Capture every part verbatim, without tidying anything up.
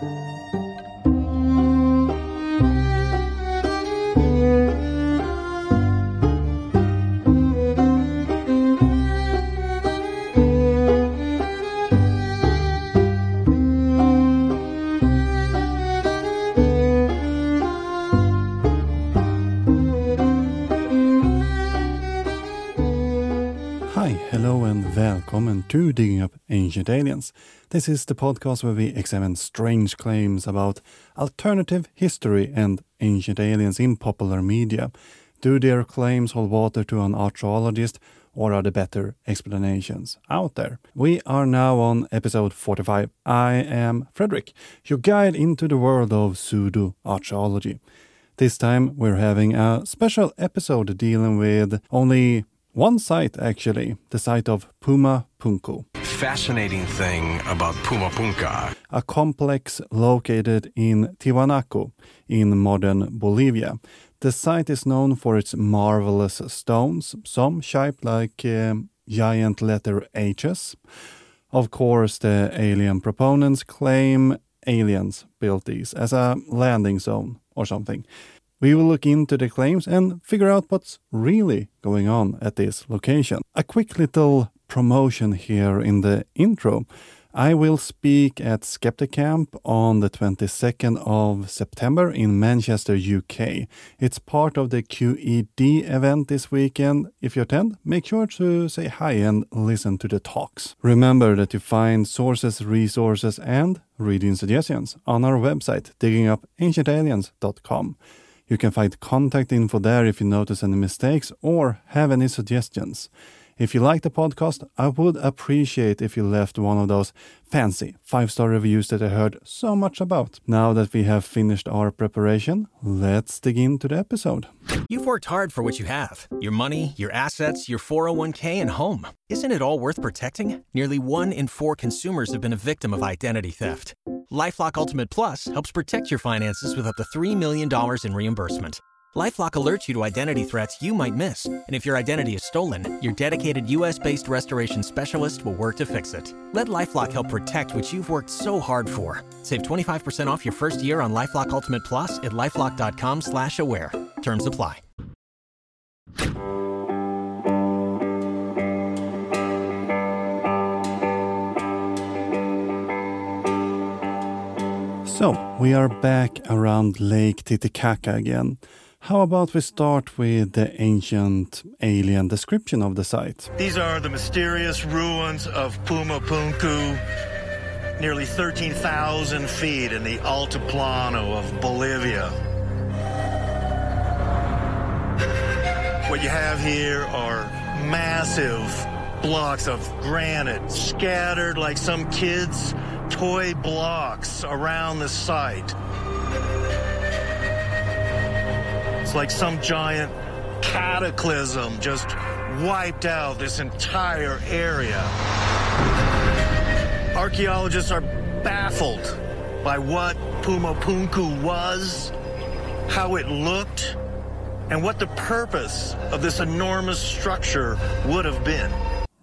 Welcome to Digging Up Ancient Aliens. This is the podcast where we examine strange claims about alternative history and ancient aliens in popular media. Do their claims hold water to an archaeologist, or are there better explanations out there? We are now on episode forty-five. I am Frederick, your guide into the world of pseudo-archaeology. This time we're having a special episode dealing with only one site, actually, the site of Puma Punku. Fascinating thing about Puma Punku. A complex located in Tiwanaku, in modern Bolivia. The site is known for its marvelous stones, some shaped like uh, giant letter H's. Of course, the alien proponents claim aliens built these as a landing zone or something. We will look into the claims and figure out what's really going on at this location. A quick little promotion here in the intro. I will speak at Skeptic Camp on the twenty-second of September in Manchester, U K. It's part of the Q E D event this weekend. If you attend, make sure to say hi and listen to the talks. Remember that you find sources, resources, and reading suggestions on our website, digging up ancient aliens dot com. You can find contact info there if you notice any mistakes or have any suggestions. If you like the podcast, I would appreciate if you left one of those fancy five-star reviews that I heard so much about. Now that we have finished our preparation, let's dig into the episode. You've worked hard for what you have. Your money, your assets, your four oh one k, and home. Isn't it all worth protecting? Nearly one in four consumers have been a victim of identity theft. LifeLock Ultimate Plus helps protect your finances with up to three million dollars in reimbursement. LifeLock alerts you to identity threats you might miss. And if your identity is stolen, your dedicated U S based restoration specialist will work to fix it. Let LifeLock help protect what you've worked so hard for. Save twenty-five percent off your first year on LifeLock Ultimate Plus at LifeLock dot com slash aware. Terms apply. So, we are back around Lake Titicaca again. How about we start with the ancient alien description of the site? These are the mysterious ruins of Puma Punku, nearly thirteen thousand feet in the Altiplano of Bolivia. What you have here are massive blocks of granite scattered like some kids' toy blocks around the site. It's like some giant cataclysm just wiped out this entire area. Archaeologists are baffled by what Puma Punku was, how it looked, and what the purpose of this enormous structure would have been.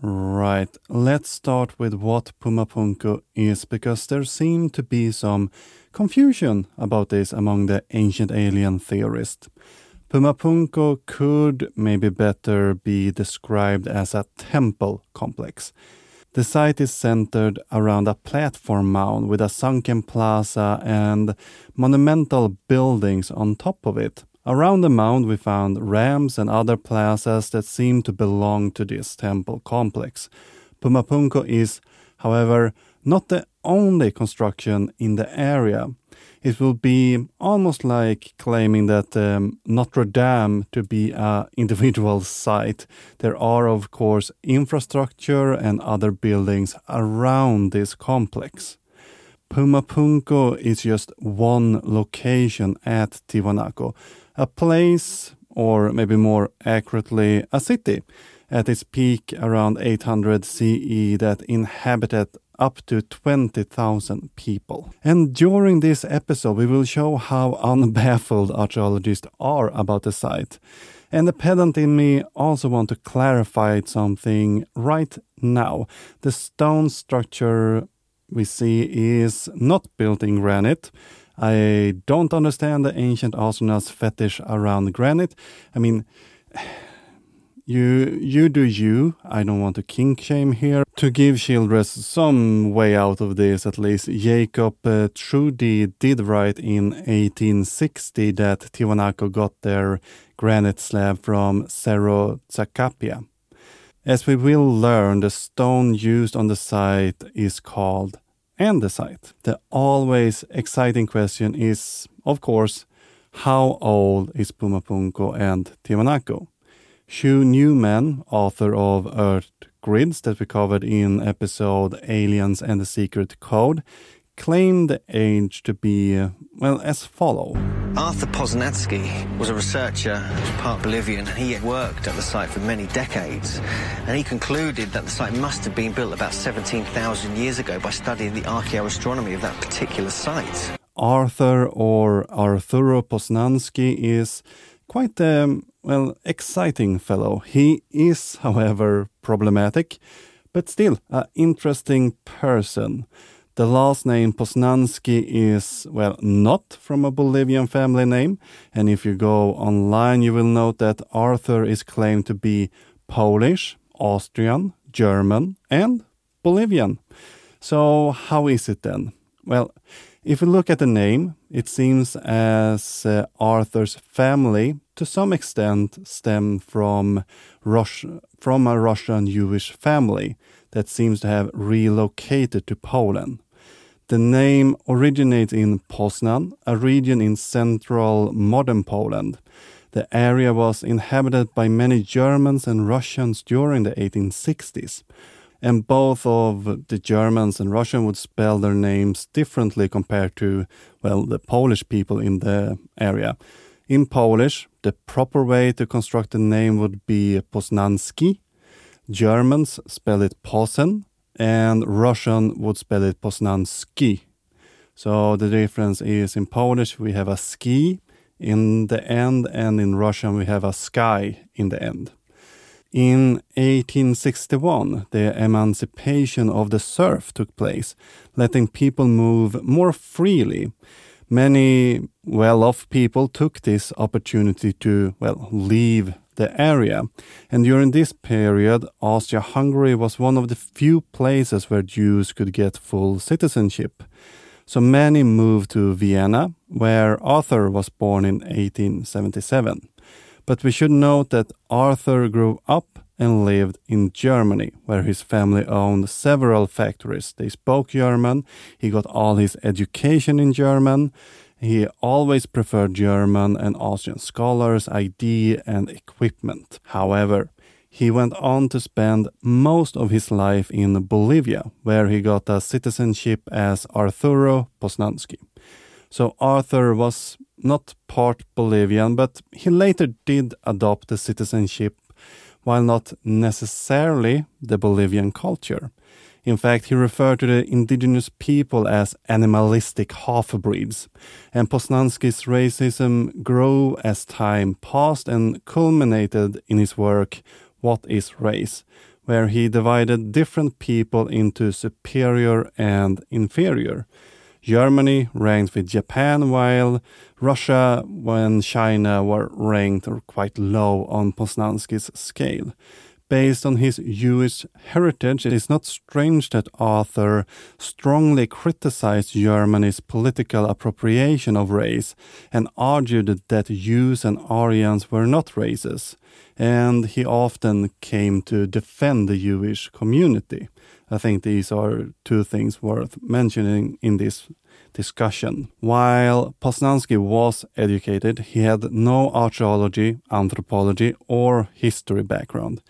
Right, let's start with what Puma Punku is, because there seemed to be some confusion about this among the ancient alien theorists. Puma Punku could maybe better be described as a temple complex. The site is centered around a platform mound with a sunken plaza and monumental buildings on top of it. Around the mound we found ramps and other plazas that seem to belong to this temple complex. Puma Punku is, however, not the only construction in the area. It will be almost like claiming that um, Notre Dame to be an individual site. There are, of course, infrastructure and other buildings around this complex. Puma Punku is just one location at Tiwanaku. A place, or maybe more accurately, a city, at its peak around eight hundred C E that inhabited up to twenty thousand people. And during this episode, we will show how unbaffled archaeologists are about the site. And the pedant in me also want to clarify something right now. The stone structure we see is not built in granite. I don't understand the ancient astronauts' fetish around granite. I mean, you you do you. I don't want to kink shame here. To give Childress some way out of this, at least, Jacob uh, Trudy did write in eighteen sixty that Tiwanaku got their granite slab from Cerro Zacapia. As we will learn, the stone used on the site is called andesite. The always exciting question is, of course, how old is Puma Punku and Tiwanaku? Hugh Newman, author of Earth Grids that we covered in episode Aliens and the Secret Code, claimed the age to be, well, as follows. Arthur Posnansky was a researcher who was part Bolivian, and he had worked at the site for many decades. And he concluded that the site must have been built about seventeen thousand years ago by studying the archaeoastronomy of that particular site. Arthur, or Arturo Posnansky, is quite a, um, well, exciting fellow. He is, however, problematic, but still an interesting person. The last name Posnansky is, well, not from a Bolivian family name. And if you go online, you will note that Arthur is claimed to be Polish, Austrian, German, and Bolivian. So how is it then? Well, if you look at the name, it seems as uh, Arthur's family, to some extent, stem from, Rus- from a Russian Jewish family that seems to have relocated to Poland. The name originates in Poznan, a region in central modern Poland. The area was inhabited by many Germans and Russians during the eighteen sixties, and both of the Germans and Russians would spell their names differently compared to, well, the Polish people in the area. In Polish, the proper way to construct a name would be Posnanski. Germans spell it Posen, and Russian would spell it Posnanski. So the difference is, in Polish we have a ski in the end, and in Russian we have a sky in the end. In eighteen sixty-one, the emancipation of the serf took place, letting people move more freely. Many well-off people took this opportunity to, well, leave the area. And during this period, Austria-Hungary was one of the few places where Jews could get full citizenship. So many moved to Vienna, where Arthur was born in eighteen seventy-seven. But we should note that Arthur grew up and lived in Germany, where his family owned several factories. They spoke German. He got all his education in German. He always preferred German and Austrian scholars, I D, and equipment. However, he went on to spend most of his life in Bolivia, where he got a citizenship as Arturo Posnansky. So Arthur was not part Bolivian, but he later did adopt the citizenship, while not necessarily the Bolivian culture. In fact, he referred to the indigenous people as animalistic half-breeds. And Posnansky's racism grew as time passed and culminated in his work, What is Race?, where he divided different people into superior and inferior. Germany ranked with Japan, while Russia and China were ranked quite low on Posnansky's scale. Based on his Jewish heritage, it is not strange that Arthur strongly criticized Germany's political appropriation of race and argued that Jews and Aryans were not racists, and he often came to defend the Jewish community. I think these are two things worth mentioning in this discussion. While Posnansky was educated, he had no archaeology, anthropology, or history background.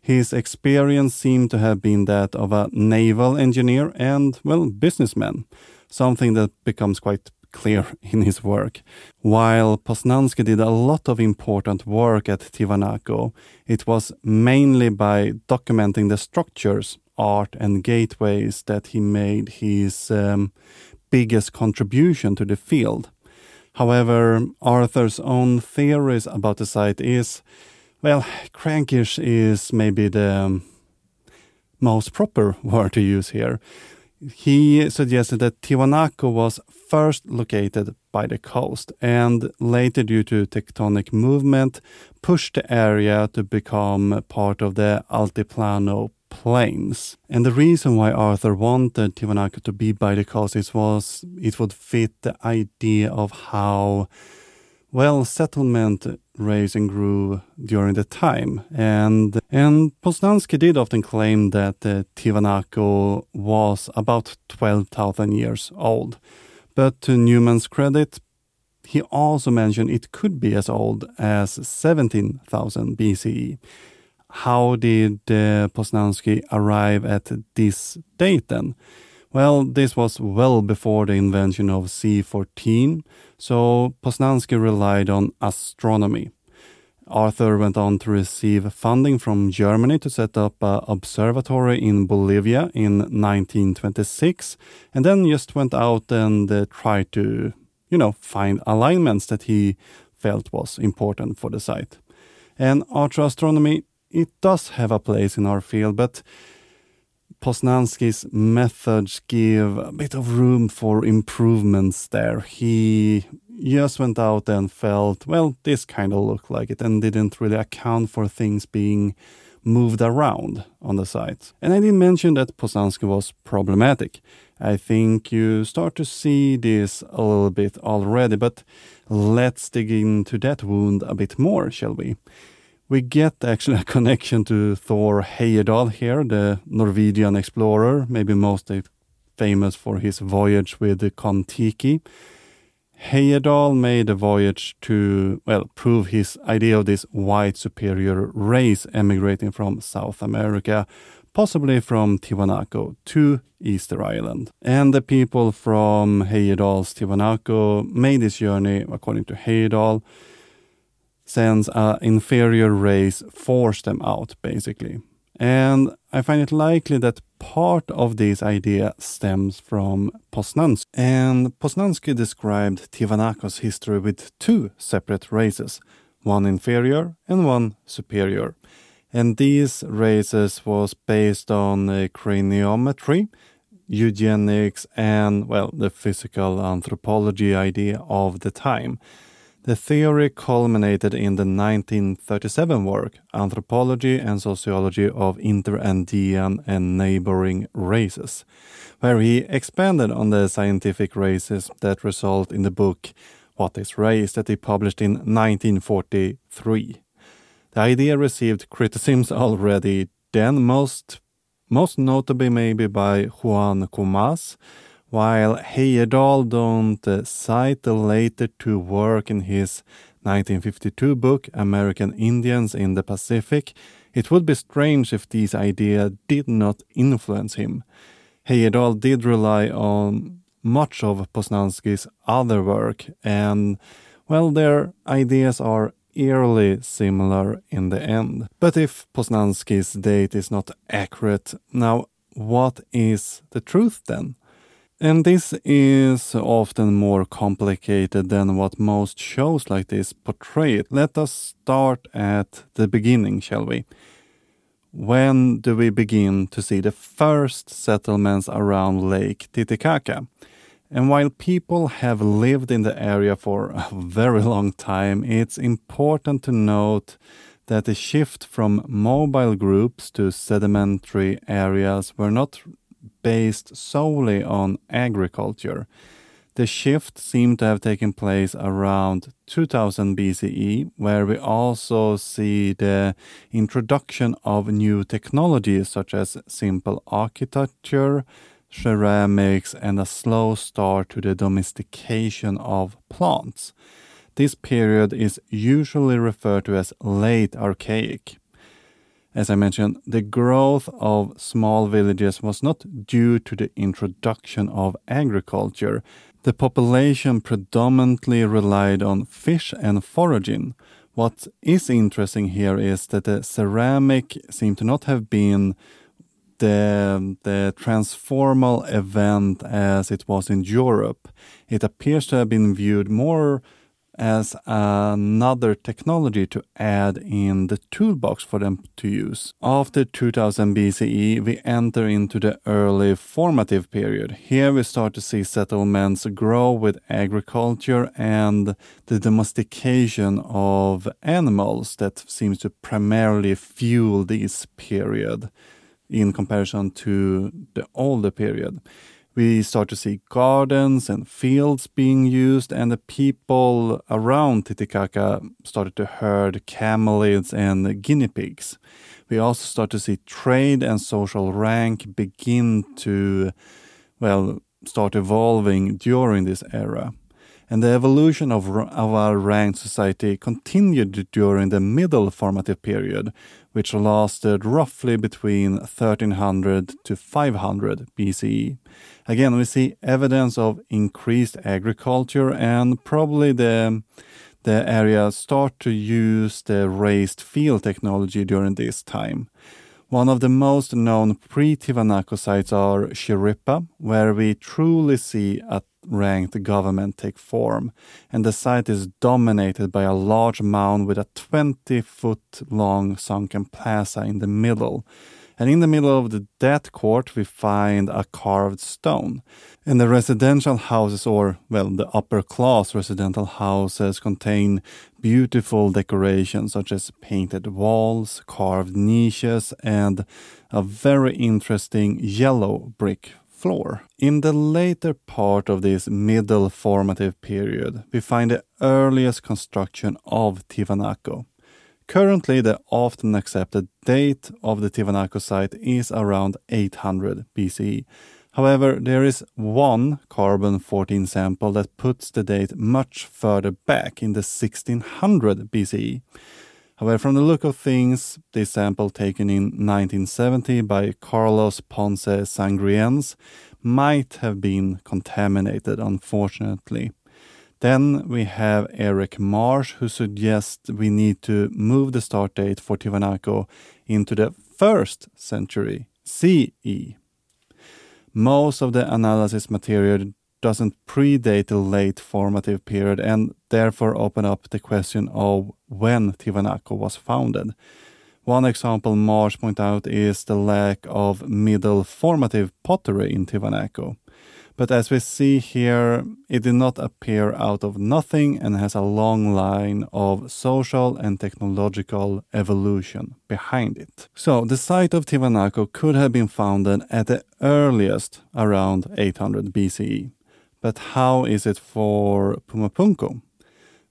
His experience seemed to have been that of a naval engineer and, well, businessman, something that becomes quite clear in his work. While Posnansky did a lot of important work at Tiwanaku, it was mainly by documenting the structures, art, and gateways that he made his um, biggest contribution to the field. However, Arthur's own theories about the site is, well, crankish is maybe the most proper word to use here. he suggested that Tiwanaku was first located by the coast and later, due to tectonic movement, pushed the area to become part of the Altiplano plains. And the reason why Arthur wanted Tiwanaku to be by the coast is was it would fit the idea of how well settlement raising grew during the time. And and Posnansky did often claim that uh, Tiwanaku was about twelve thousand years old. But to Newman's credit, he also mentioned it could be as old as seventeen thousand B C E. How did uh, Posnansky arrive at this date then? Well, this was well before the invention of C fourteen, so Posnansky relied on astronomy. Arthur went on to receive funding from Germany to set up an observatory in Bolivia in nineteen twenty-six, and then just went out and uh, tried to, you know, find alignments that he felt was important for the site. And astronomy, it does have a place in our field, but Posnansky's methods give a bit of room for improvements there. He just went out and felt, well, this kind of looked like it, and didn't really account for things being moved around on the site. And I didn't mention that Posnansky was problematic. I think you start to see this a little bit already, but let's dig into that wound a bit more, shall we? We get actually a connection to Thor Heyerdahl here, the Norwegian explorer, maybe most famous for his voyage with the Kon-Tiki. Heyerdahl made a voyage to, well, prove his idea of this white superior race emigrating from South America, possibly from Tiwanaku, to Easter Island. And the people from Heyerdahl's Tiwanaku made this journey, according to Heyerdahl, since an inferior race forced them out, basically. And I find it likely that part of this idea stems from Posnansky. And Posnansky described Tiwanaku's history with two separate races, one inferior and one superior. And these races was based on uh, craniometry, eugenics, and, well, the physical anthropology idea of the time. The theory culminated in the nineteen thirty-seven work, Anthropology and Sociology of Inter-Andean and Neighboring Races, where he expanded on the scientific races that result in the book What is Race that he published in nineteen forty-three. The idea received criticisms already then, most, most notably maybe by Juan Comas, while Heyerdahl don't uh, cite the later two work in his nineteen fifty-two book, American Indians in the Pacific, it would be strange if these ideas did not influence him. Heyerdahl did rely on much of Posnansky's other work, and, well, their ideas are eerily similar in the end. But if Posnansky's date is not accurate, now what is the truth then? And this is often more complicated than what most shows like this portray it. Let us start at the beginning, shall we? When do we begin to see the first settlements around Lake Titicaca? And while people have lived in the area for a very long time, it's important to note that the shift from mobile groups to sedimentary areas were not based solely on agriculture. The shift seemed to have taken place around two thousand B C E, where we also see the introduction of new technologies such as simple architecture, ceramics, and a slow start to the domestication of plants. This period is usually referred to as late archaic. As I mentioned, the growth of small villages was not due to the introduction of agriculture. The population predominantly relied on fish and foraging. What is interesting here is that the ceramic seemed to not have been the, the transformal event as it was in Europe. It appears to have been viewed more as another technology to add in the toolbox for them to use. After two thousand B C E, we enter into the early formative period. Here we start to see settlements grow with agriculture and the domestication of animals that seems to primarily fuel this period in comparison to the older period. We start to see gardens and fields being used, and the people around Titicaca started to herd camelids and guinea pigs. We also start to see trade and social rank begin to, well, start evolving during this era. And the evolution of, of our ranked society continued during the middle formative period, which lasted roughly between thirteen hundred to five hundred B C E. Again, we see evidence of increased agriculture, and probably the, the area start to use the raised field technology during this time. One of the most known pre-Tiwanaku sites are Chiripa, where we truly see a ranked government take form, and the site is dominated by a large mound with a twenty-foot-long sunken plaza in the middle. And in the middle of the, that court, we find a carved stone. And the residential houses, or, well, the upper-class residential houses, contain beautiful decorations such as painted walls, carved niches, and a very interesting yellow brick floor. In the later part of this middle formative period, we find the earliest construction of Tiwanaku. Currently, the often accepted date of the Tiwanaku site is around eight hundred B C E. However, there is one carbon fourteen sample that puts the date much further back, in the sixteen hundred B C E. However, from the look of things, this sample taken in nineteen seventy by Carlos Ponce Sangriens might have been contaminated, unfortunately. Then we have Eric Marsh, who suggests we need to move the start date for Tiwanaku into the first century C E. Most of the analysis material doesn't predate the late formative period, and therefore open up the question of when Tiwanaku was founded. One example Marsh points out is the lack of middle formative pottery in Tiwanaku. But as we see here, it did not appear out of nothing and has a long line of social and technological evolution behind it. So the site of Tiwanaku could have been founded at the earliest around eight hundred B C E. But how is it for Puma Punku?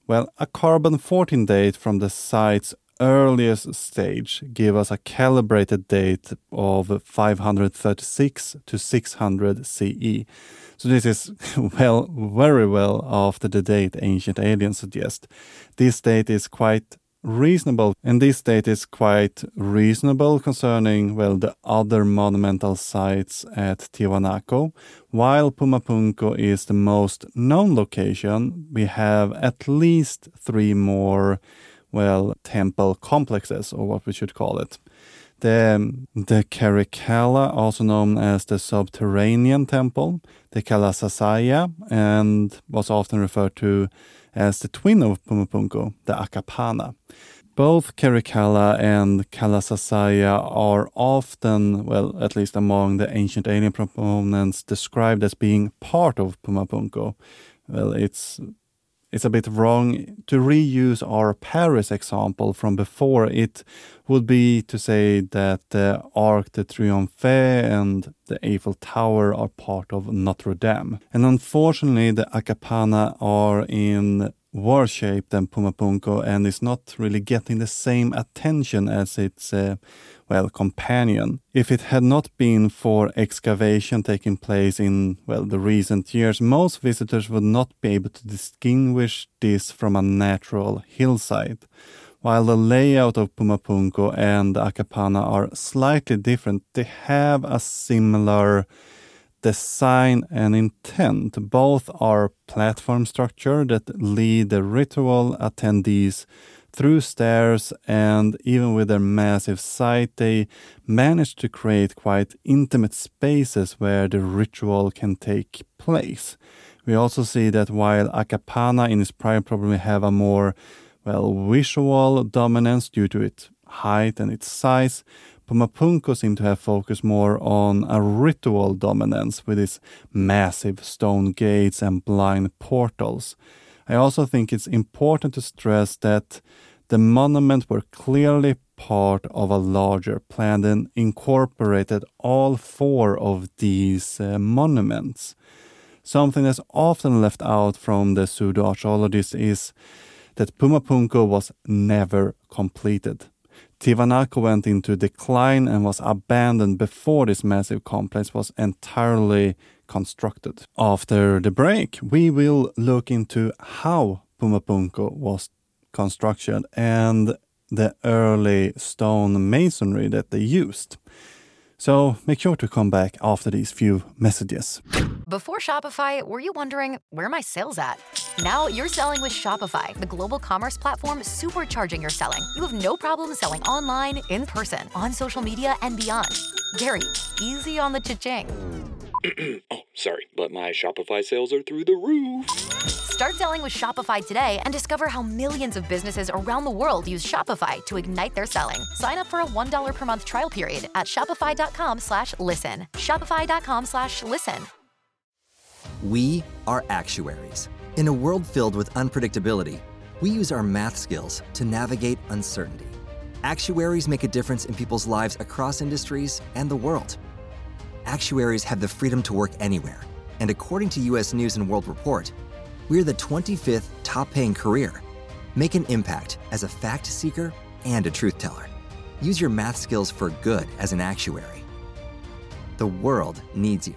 Well, a carbon fourteen date from the site's earliest stage gives us a calibrated date of five hundred thirty-six to six hundred C E. So this is, well, very well after the date ancient aliens suggest. This date is quite reasonable, and this date is quite reasonable concerning, well, the other monumental sites at Tiwanaku. While Puma Punku is the most known location, we have at least three more, well, temple complexes, or what we should call it. The, the Karikala, also known as the Subterranean Temple, the Kalasasaya, and was often referred to as the twin of Puma Punku, the Akapana. Both Karikala and Kalasasaya are often, well, at least among the ancient alien proponents, described as being part of Puma Punku. Well, it's... It's a bit wrong to reuse our Paris example from before. It would be to say that the Arc de Triomphe and the Eiffel Tower are part of Notre Dame. And unfortunately, the Akapana are in worse shape than Puma Punku and is not really getting the same attention as its, uh, well, companion. If it had not been for excavation taking place in, well, the recent years, most visitors would not be able to distinguish this from a natural hillside. While the layout of Puma Punku and Akapana are slightly different, they have a similar design and intent. Both are platform structure that lead the ritual attendees through stairs, and even with their massive site, they manage to create quite intimate spaces where the ritual can take place. We also see that while Acapana in its prime probably have a more, well, visual dominance due to its height and its size, Puma Punku seem to have focused more on a ritual dominance with its massive stone gates and blind portals. I also think it's important to stress that the monuments were clearly part of a larger plan and incorporated all four of these uh, monuments. Something that's often left out from the pseudo-archaeologists is that Puma Punku was never completed. Tiwanaku went into decline and was abandoned before this massive complex was entirely constructed. After the break, we will look into how Puma Punku was constructed and the early stone masonry that they used. So make sure to come back after these few messages. Before Shopify, were you wondering, where are my sales at? Now you're selling with Shopify, the global commerce platform supercharging your selling. You have no problem selling online, in person, on social media, and beyond. Gary, easy on the cha-ching. Oh, sorry, but my Shopify sales are through the roof. Start selling with Shopify today and discover how millions of businesses around the world use Shopify to ignite their selling. Sign up for a one dollar per month trial period at shopify.com slash listen. Shopify.com slash listen. We are actuaries. In a world filled with unpredictability, we use our math skills to navigate uncertainty. Actuaries make a difference in people's lives across industries and the world. Actuaries have the freedom to work anywhere, and according to U S News and World Report, we're the twenty-fifth top-paying career. Make an impact as a fact seeker and a truth teller. Use your math skills for good as an actuary. The world needs you.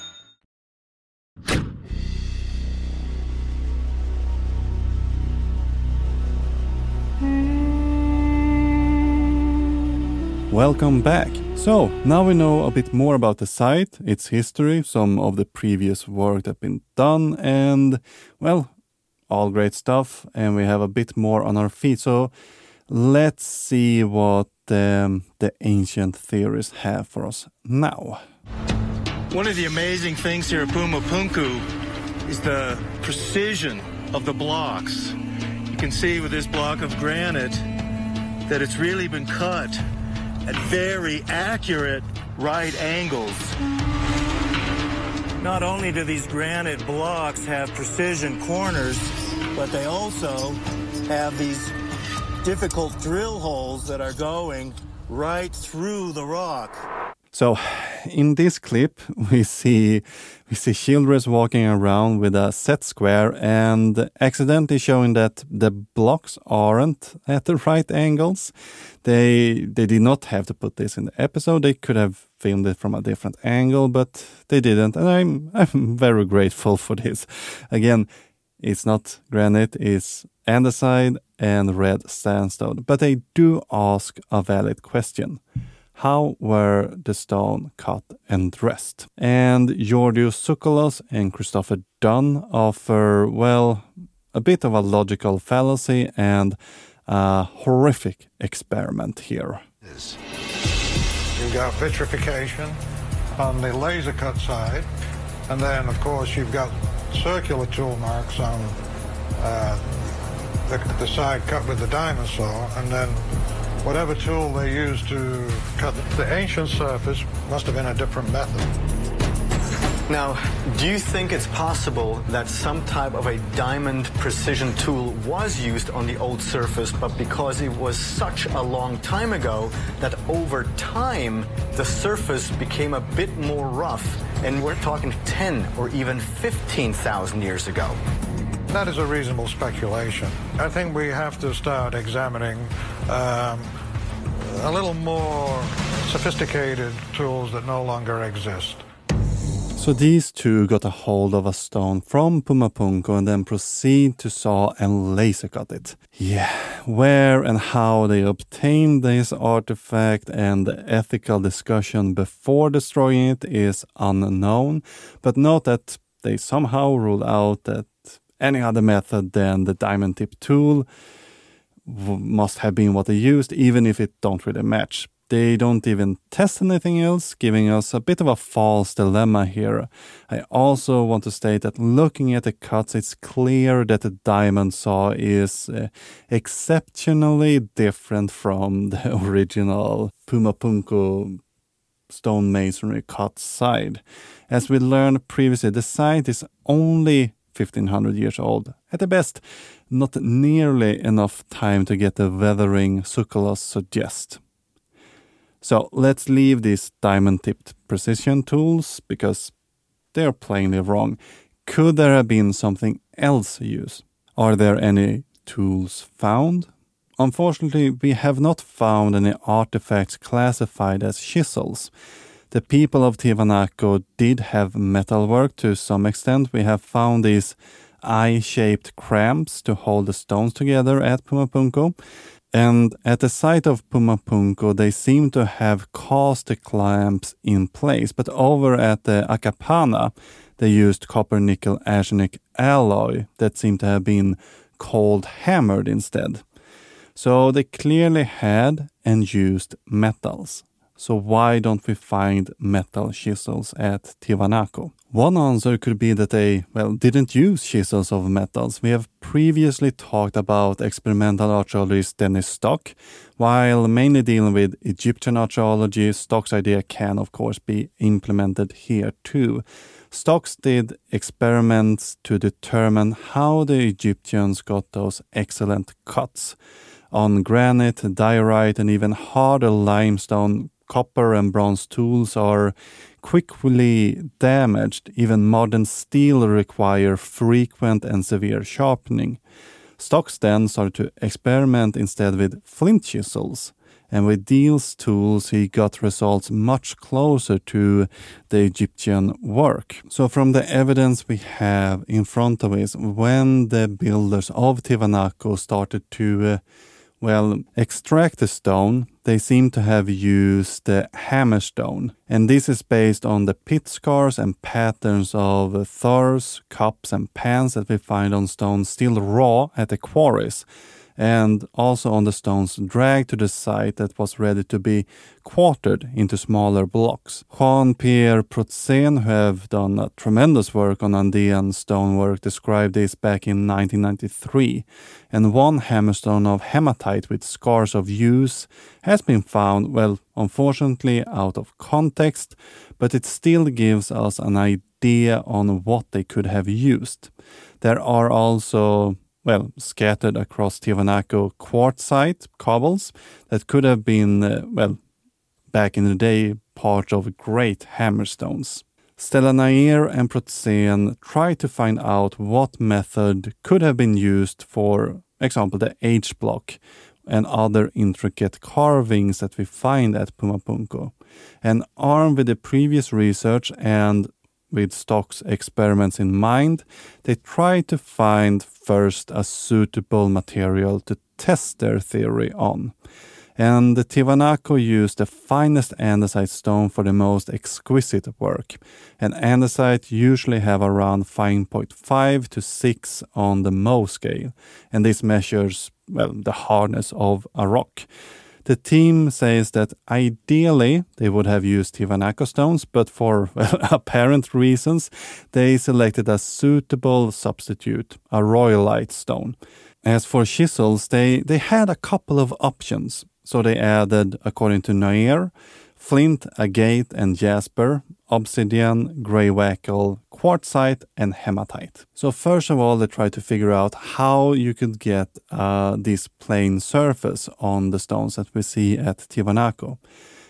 Welcome back. So now we know a bit more about the site, its history, some of the previous work that's been done, and well, all great stuff. And we have a bit more on our feet. So let's see what um, the ancient theories have for us now. One of the amazing things here at Puma Punku is the precision of the blocks. You can see with this block of granite that it's really been cut at very accurate right angles. Not only do these granite blocks have precision corners, but they also have these difficult drill holes that are going right through the rock. So in this clip, we see we see children walking around with a set square and accidentally showing that the blocks aren't at the right angles. They they did not have to put this in the episode. They could have filmed it from a different angle, but they didn't. And I'm I'm very grateful for this. Again, it's not granite, it's andesite and red sandstone. But they do ask a valid question. How were the stone cut and dressed? And Giorgio Tsoukalos and Christopher Dunn offer, well, a bit of a logical fallacy and a horrific experiment here. You've got vitrification on the laser cut side, and then, of course, you've got circular tool marks on uh, the, the side cut with the dinosaur, and then whatever tool they used to cut the ancient surface must have been a different method. Now, do you think it's possible that some type of a diamond precision tool was used on the old surface, but because it was such a long time ago, that over time the surface became a bit more rough, and we're talking ten or even fifteen thousand years ago? That is a reasonable speculation. I think we have to start examining um, a little more sophisticated tools that no longer exist. So these two got a hold of a stone from Puma Punku and then proceed to saw and laser cut it. Yeah, where and how they obtained this artifact and the ethical discussion before destroying it is unknown, but note that they somehow rule out that any other method than the diamond tip tool must have been what they used, even if it don't really match. They don't even test anything else, giving us a bit of a false dilemma here. I also want to state that looking at the cuts, it's clear that the diamond saw is uh, exceptionally different from the original Puma Punku stonemasonry cut side. As we learned previously, the site is only fifteen hundred years old. At the best, not nearly enough time to get the weathering Tsoukalos suggests. So let's leave these diamond-tipped precision tools because they're plainly wrong. Could there have been something else used? Are there any tools found? Unfortunately, we have not found any artifacts classified as chisels. The people of Tiwanaku did have metalwork to some extent. We have found these eye-shaped cramps to hold the stones together at Puma Punku. And at the site of Puma Punku, they seem to have cast the clamps in place. But over at the Acapana, they used copper, nickel, arsenic alloy that seemed to have been cold hammered instead. So they clearly had and used metals. So why don't we find metal chisels at Tiwanaku? One answer could be that they, well, didn't use chisels of metals. We have previously talked about experimental archaeologist Denys Stocks. While mainly dealing with Egyptian archaeology, Stocks' idea can, of course, be implemented here too. Stocks did experiments to determine how the Egyptians got those excellent cuts on granite, diorite, and even harder limestone. Copper and bronze tools are quickly damaged. Even modern steel require frequent and severe sharpening. Stocks then started to experiment instead with flint chisels. And with these tools, he got results much closer to the Egyptian work. So from the evidence we have in front of us, when the builders of Tiwanaku started to uh, Well, extract the stone, they seem to have used the hammerstone. And this is based on the pit scars and patterns of thars, cups and pans that we find on stones still raw at the quarries. And also on the stones dragged to the site that was ready to be quartered into smaller blocks. Jean-Pierre Protzen, who have done a tremendous work on Andean stonework, described this back in nineteen ninety-three. And one hammerstone of hematite with scars of use has been found, well, unfortunately out of context, but it still gives us an idea on what they could have used. There are also Well, scattered across Tiwanaku quartzite cobbles that could have been, uh, well, back in the day, part of great hammerstones. Stella Nair and Protzen tried to find out what method could have been used for, example, the H-block and other intricate carvings that we find at Puma Punku. And armed with the previous research and with Stocks' experiments in mind, they tried to find first a suitable material to test their theory on. And the Tiwanaku used the finest andesite stone for the most exquisite work. And andesite usually have around five point five to six on the Mohs scale. And this measures, well, the hardness of a rock. The team says that ideally they would have used Tiwanaku stones, but for apparent reasons, they selected a suitable substitute, a rhyolite stone. As for chisels, they, they had a couple of options. So they added, according to Nair, flint, agate and jasper, obsidian, grey wackel, quartzite and hematite. So first of all, they tried to figure out how you could get uh, this plain surface on the stones that we see at Tiwanaku.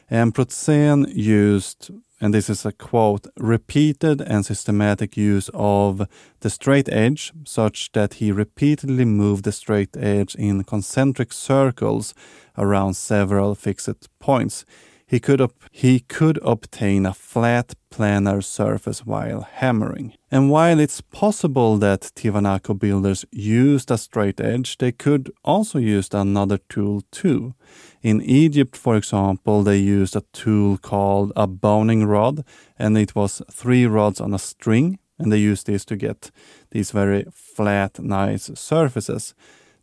And Protzen used, and this is a quote, repeated and systematic use of the straight edge, such that he repeatedly moved the straight edge in concentric circles around several fixed points. He could, op- he could obtain a flat planar surface while hammering. And while it's possible that Tiwanaku builders used a straight edge, they could also use another tool too. In Egypt, for example, they used a tool called a boning rod, and it was three rods on a string, and they used this to get these very flat, nice surfaces.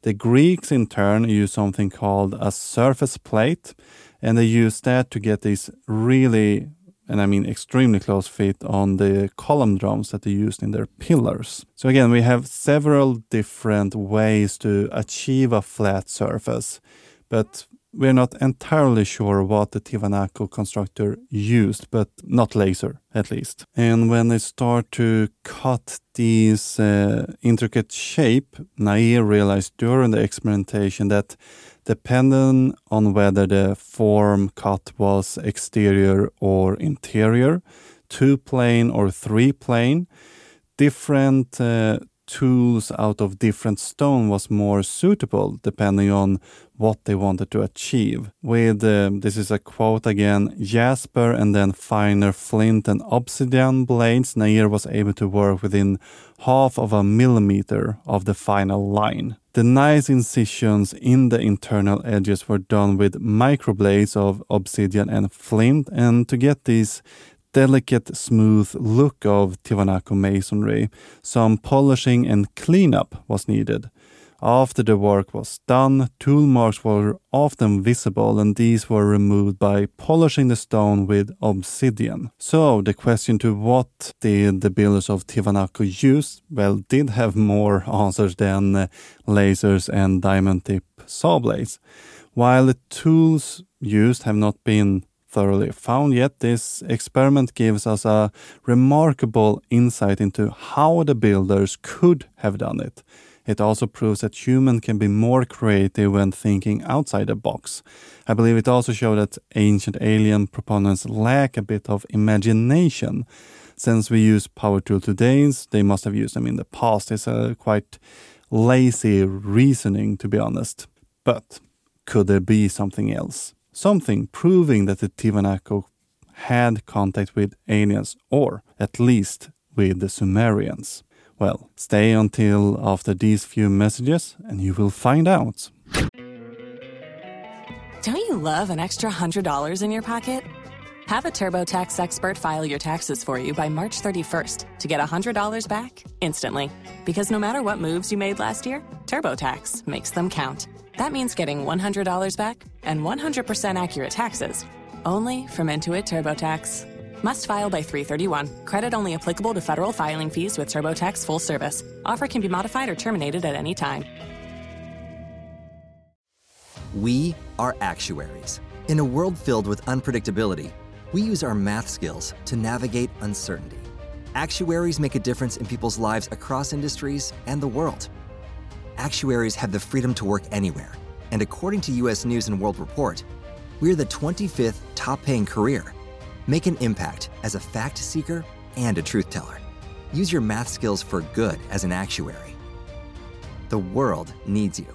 The Greeks, in turn, used something called a surface plate, and they used that to get these really, and I mean extremely close fit on the column drums that they used in their pillars. So again, we have several different ways to achieve a flat surface, but we're not entirely sure what the Tiwanaku constructor used, but not laser, at least. And when they start to cut these uh, intricate shape, Nair realized during the experimentation that depending on whether the form cut was exterior or interior, two-plane or three-plane, different uh, tools out of different stone was more suitable depending on what they wanted to achieve. With, uh, this is a quote again, jasper and then finer flint and obsidian blades, Nair was able to work within half of a millimeter of the final line. The nice incisions in the internal edges were done with microblades of obsidian and flint, and to get these delicate, smooth look of Tiwanaku masonry, some polishing and cleanup was needed. After the work was done, tool marks were often visible, and these were removed by polishing the stone with obsidian. So the question to what did the builders of Tiwanaku use, well, did have more answers than uh, lasers and diamond tip saw blades. While the tools used have not been thoroughly found yet, this experiment gives us a remarkable insight into how the builders could have done it. It also proves that humans can be more creative when thinking outside the box. I believe it also showed that ancient alien proponents lack a bit of imagination. Since we use power tools today, they must have used them in the past. It's a quite lazy reasoning, to be honest. But could there be something else? Something proving that the Tiwanaku had contact with aliens, or at least with the Sumerians. Well, stay until after these few messages and you will find out. Don't you love an extra one hundred dollars in your pocket? Have a TurboTax expert file your taxes for you by March thirty-first to get one hundred dollars back instantly. Because no matter what moves you made last year, TurboTax makes them count. That means getting one hundred dollars back and one hundred percent accurate taxes, only from Intuit TurboTax. Must file by three thirty-one. Credit only applicable to federal filing fees with TurboTax full service. Offer can be modified or terminated at any time. We are actuaries. In a world filled with unpredictability, we use our math skills to navigate uncertainty. Actuaries make a difference in people's lives across industries and the world. Actuaries have the freedom to work anywhere. And according to U S News and World Report, we're the twenty-fifth top-paying career. Make an impact as a fact seeker and a truth teller. Use your math skills for good as an actuary. The world needs you.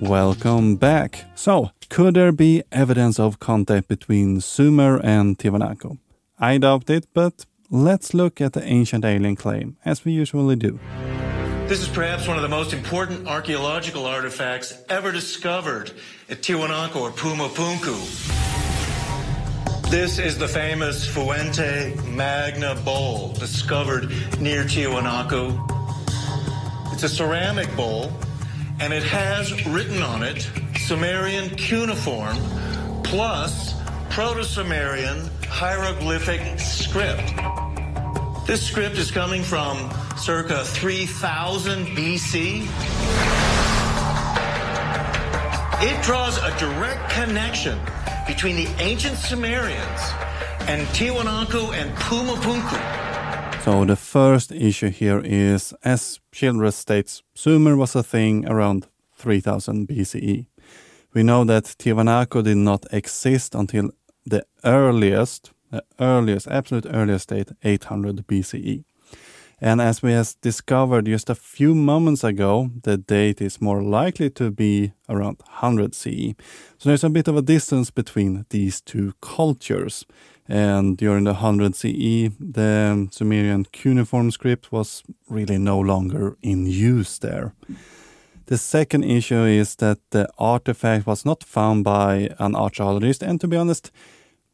Welcome back. So, could there be evidence of contact between Sumer and Tiwanaku? I doubt it, but let's look at the ancient alien claim, as we usually do. This is perhaps one of the most important archaeological artifacts ever discovered at Tiwanaku or Puma Punku. This is the famous Fuente Magna Bowl discovered near Tiwanaku. It's a ceramic bowl, and it has written on it Sumerian cuneiform plus Proto-Sumerian hieroglyphic script. This script is coming from circa three thousand B C. It draws a direct connection between the ancient Sumerians and Tiwanaku and Puma Punku. So the first issue here is, as Childress states, Sumer was a thing around three thousand B C E. We know that Tiwanaku did not exist until the earliest, the earliest, absolute earliest date, eight hundred B C E. And as we have discovered just a few moments ago, the date is more likely to be around one hundred C E. So there's a bit of a distance between these two cultures. And during the one hundred C E, the Sumerian cuneiform script was really no longer in use there. The second issue is that the artifact was not found by an archaeologist, and to be honest,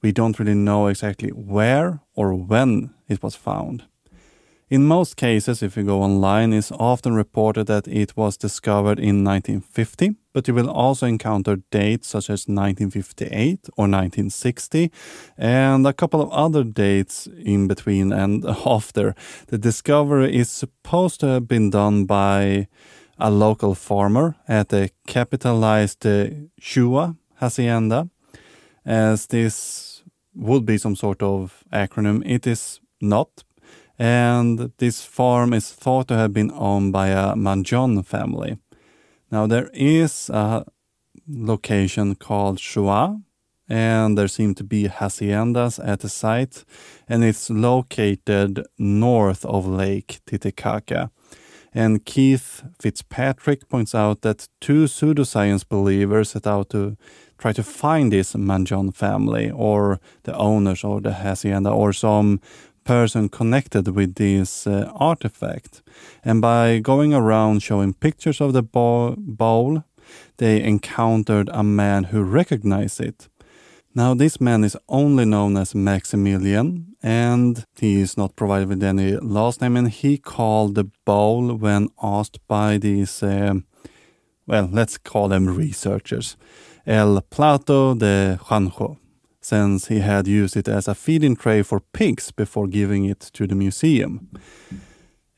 we don't really know exactly where or when it was found. In most cases, if you go online, it's often reported that it was discovered in nineteen fifty, but you will also encounter dates such as nineteen fifty-eight or nineteen sixty, and a couple of other dates in between and after. The discovery is supposed to have been done by a local farmer at the capitalized uh, Shua Hacienda. As this would be some sort of acronym, it is not. And this farm is thought to have been owned by a Manjon family. Now, there is a location called Shua, and there seem to be haciendas at the site, and it's located north of Lake Titicaca. And Keith Fitzpatrick points out that two pseudoscience believers set out to try to find this Manjon family, or the owners, or the hacienda, or some person connected with this uh, artifact. And by going around showing pictures of the bo- bowl, they encountered a man who recognized it. Now, this man is only known as Maximilian, and he is not provided with any last name, and he called the bowl when asked by these, uh, well, let's call them researchers, El Plato de Juanjo, since he had used it as a feeding tray for pigs before giving it to the museum.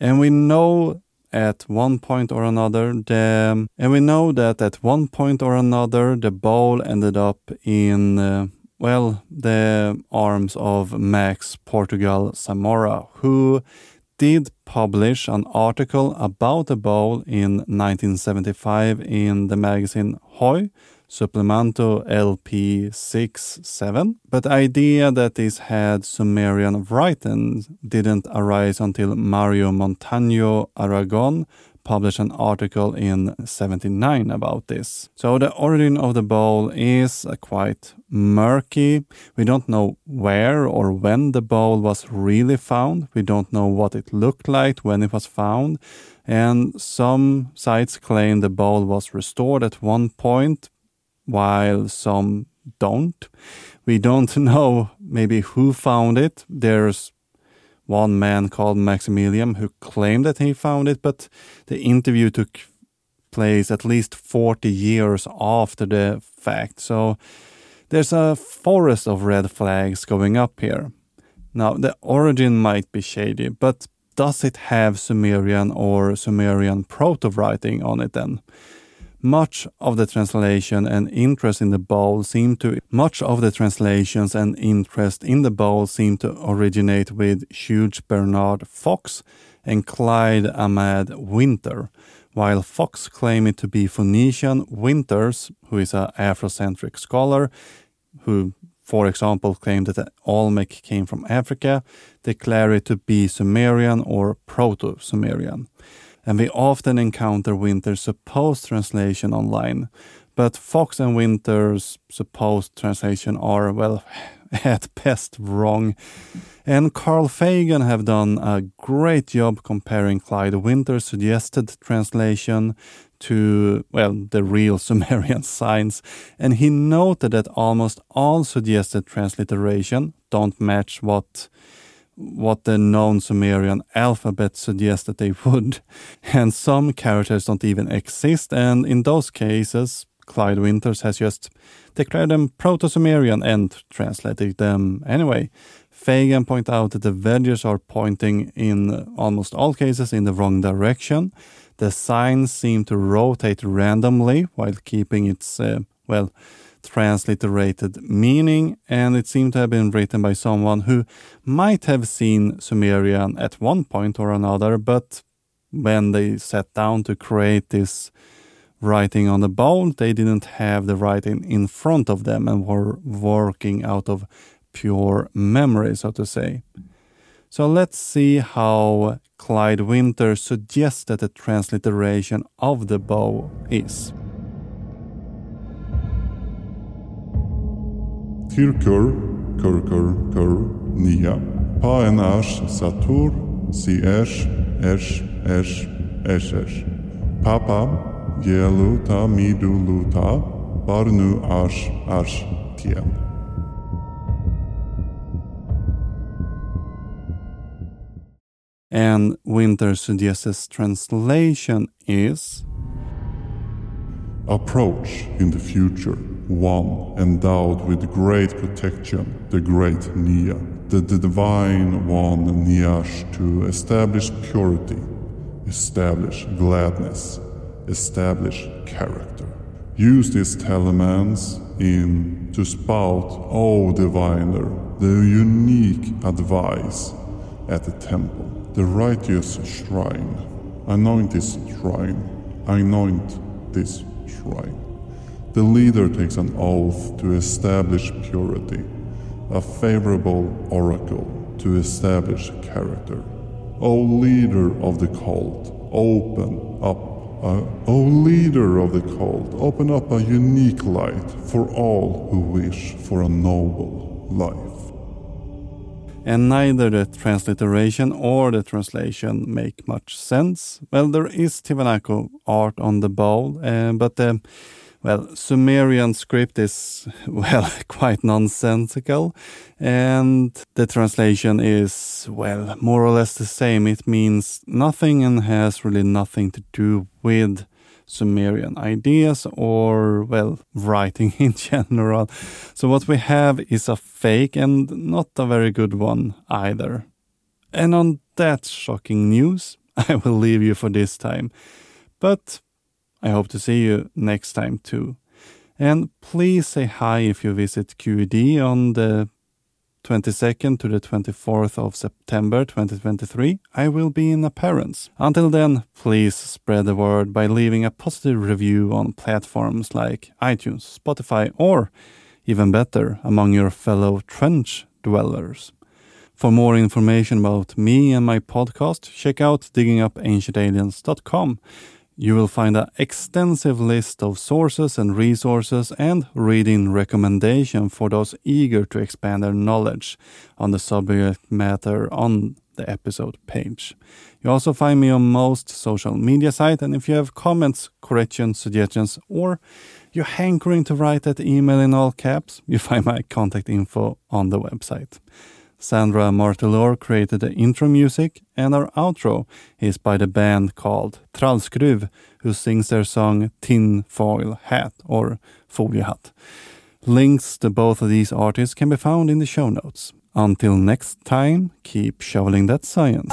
And we know at one point or another, the, and we know that at one point or another, the bowl ended up in, uh, well, the arms of Max Portugal Zamora, who did publish an article about the bowl in nineteen seventy-five in the magazine Hoy, Supplemento L P sixty-seven. But the idea that this had Sumerian writings didn't arise until Mario Montaño Aragon published an article in seventy-nine about this. So the origin of the bowl is uh, quite murky. We don't know where or when the bowl was really found. We don't know what it looked like when it was found. And some sites claim the bowl was restored at one point, while some don't. We don't know maybe who found it. There's one man called Maximilian who claimed that he found it, but the interview took place at least forty years after the fact. So there's a forest of red flags going up here. Now, the origin might be shady, but does it have Sumerian or Sumerian proto-writing on it then? Much of the translation and interest in the bowl seem to much of the translations and interest in the bowl seem to originate with Hugh Bernard Fox and Clyde Ahmed Winter, while Fox claimed it to be Phoenician. Winters, who is an Afrocentric scholar, who, for example, claimed that the Olmec came from Africa, declared it to be Sumerian or Proto-Sumerian. And we often encounter Winter's supposed translation online. But Fox and Winter's supposed translation are, well, at best wrong. And Carl Fagan have done a great job comparing Clyde Winter's suggested translation to, well, the real Sumerian signs. And he noted that almost all suggested transliteration don't match what... what the known Sumerian alphabet suggests that they would, and some characters don't even exist, and in those cases, Clyde Winters has just declared them Proto-Sumerian and translated them anyway. Fagan pointed out that the wedges are pointing in almost all cases in the wrong direction. The signs seem to rotate randomly while keeping its, uh, well, transliterated meaning, and it seemed to have been written by someone who might have seen Sumerian at one point or another, but when they sat down to create this writing on the bowl, they didn't have the writing in front of them and were working out of pure memory, so to say. So let's see how Clyde Winter suggests that the transliteration of the bowl is. Kirkur, Kirkur, Kur, Nia, Paenash, Satur, Siesh, Esh, Esh, Eshesh, Papa, Yeluta, Miduluta, Barnu, Ash, Ash, Tien. And Winter suggests translation is approach in the future, one endowed with great protection, the great Nia, the, the divine one Niash, to establish purity, establish gladness, establish character. Use these telemans in to spout, O diviner, the unique advice at the temple. The righteous shrine, anoint this shrine, anoint this shrine. The leader takes an oath to establish purity, a favorable oracle to establish character. O leader of the cult, open up, a, O leader of the cult, open up a unique light for all who wish for a noble life. And neither the transliteration or the translation make much sense. Well, there is Tiwanaku art on the bowl, uh, but the, well, Sumerian script is, well, quite nonsensical. And the translation is, well, more or less the same. It means nothing and has really nothing to do with Sumerian ideas or, well, writing in general. So what we have is a fake and not a very good one either. And on that shocking news, I will leave you for this time. But I hope to see you next time too. And please say hi if you visit Q E D on the twenty-second to the twenty-fourth of September twenty twenty-three, I will be in appearance. Until then, please spread the word by leaving a positive review on platforms like iTunes, Spotify, or, even better, among your fellow trench dwellers. For more information about me and my podcast, check out digging up ancient aliens dot com. You will find an extensive list of sources and resources and reading recommendation for those eager to expand their knowledge on the subject matter on the episode page. You also find me on most social media sites, and if you have comments, corrections, suggestions, or you're hankering to write that email in all caps, you find my contact info on the website. Sandra Marteleur created the intro music, and our outro is by the band called Trallskruv, who sings their song Tin Foil Hat, or Foliehatt. Links to both of these artists can be found in the show notes. Until next time, keep shoveling that science.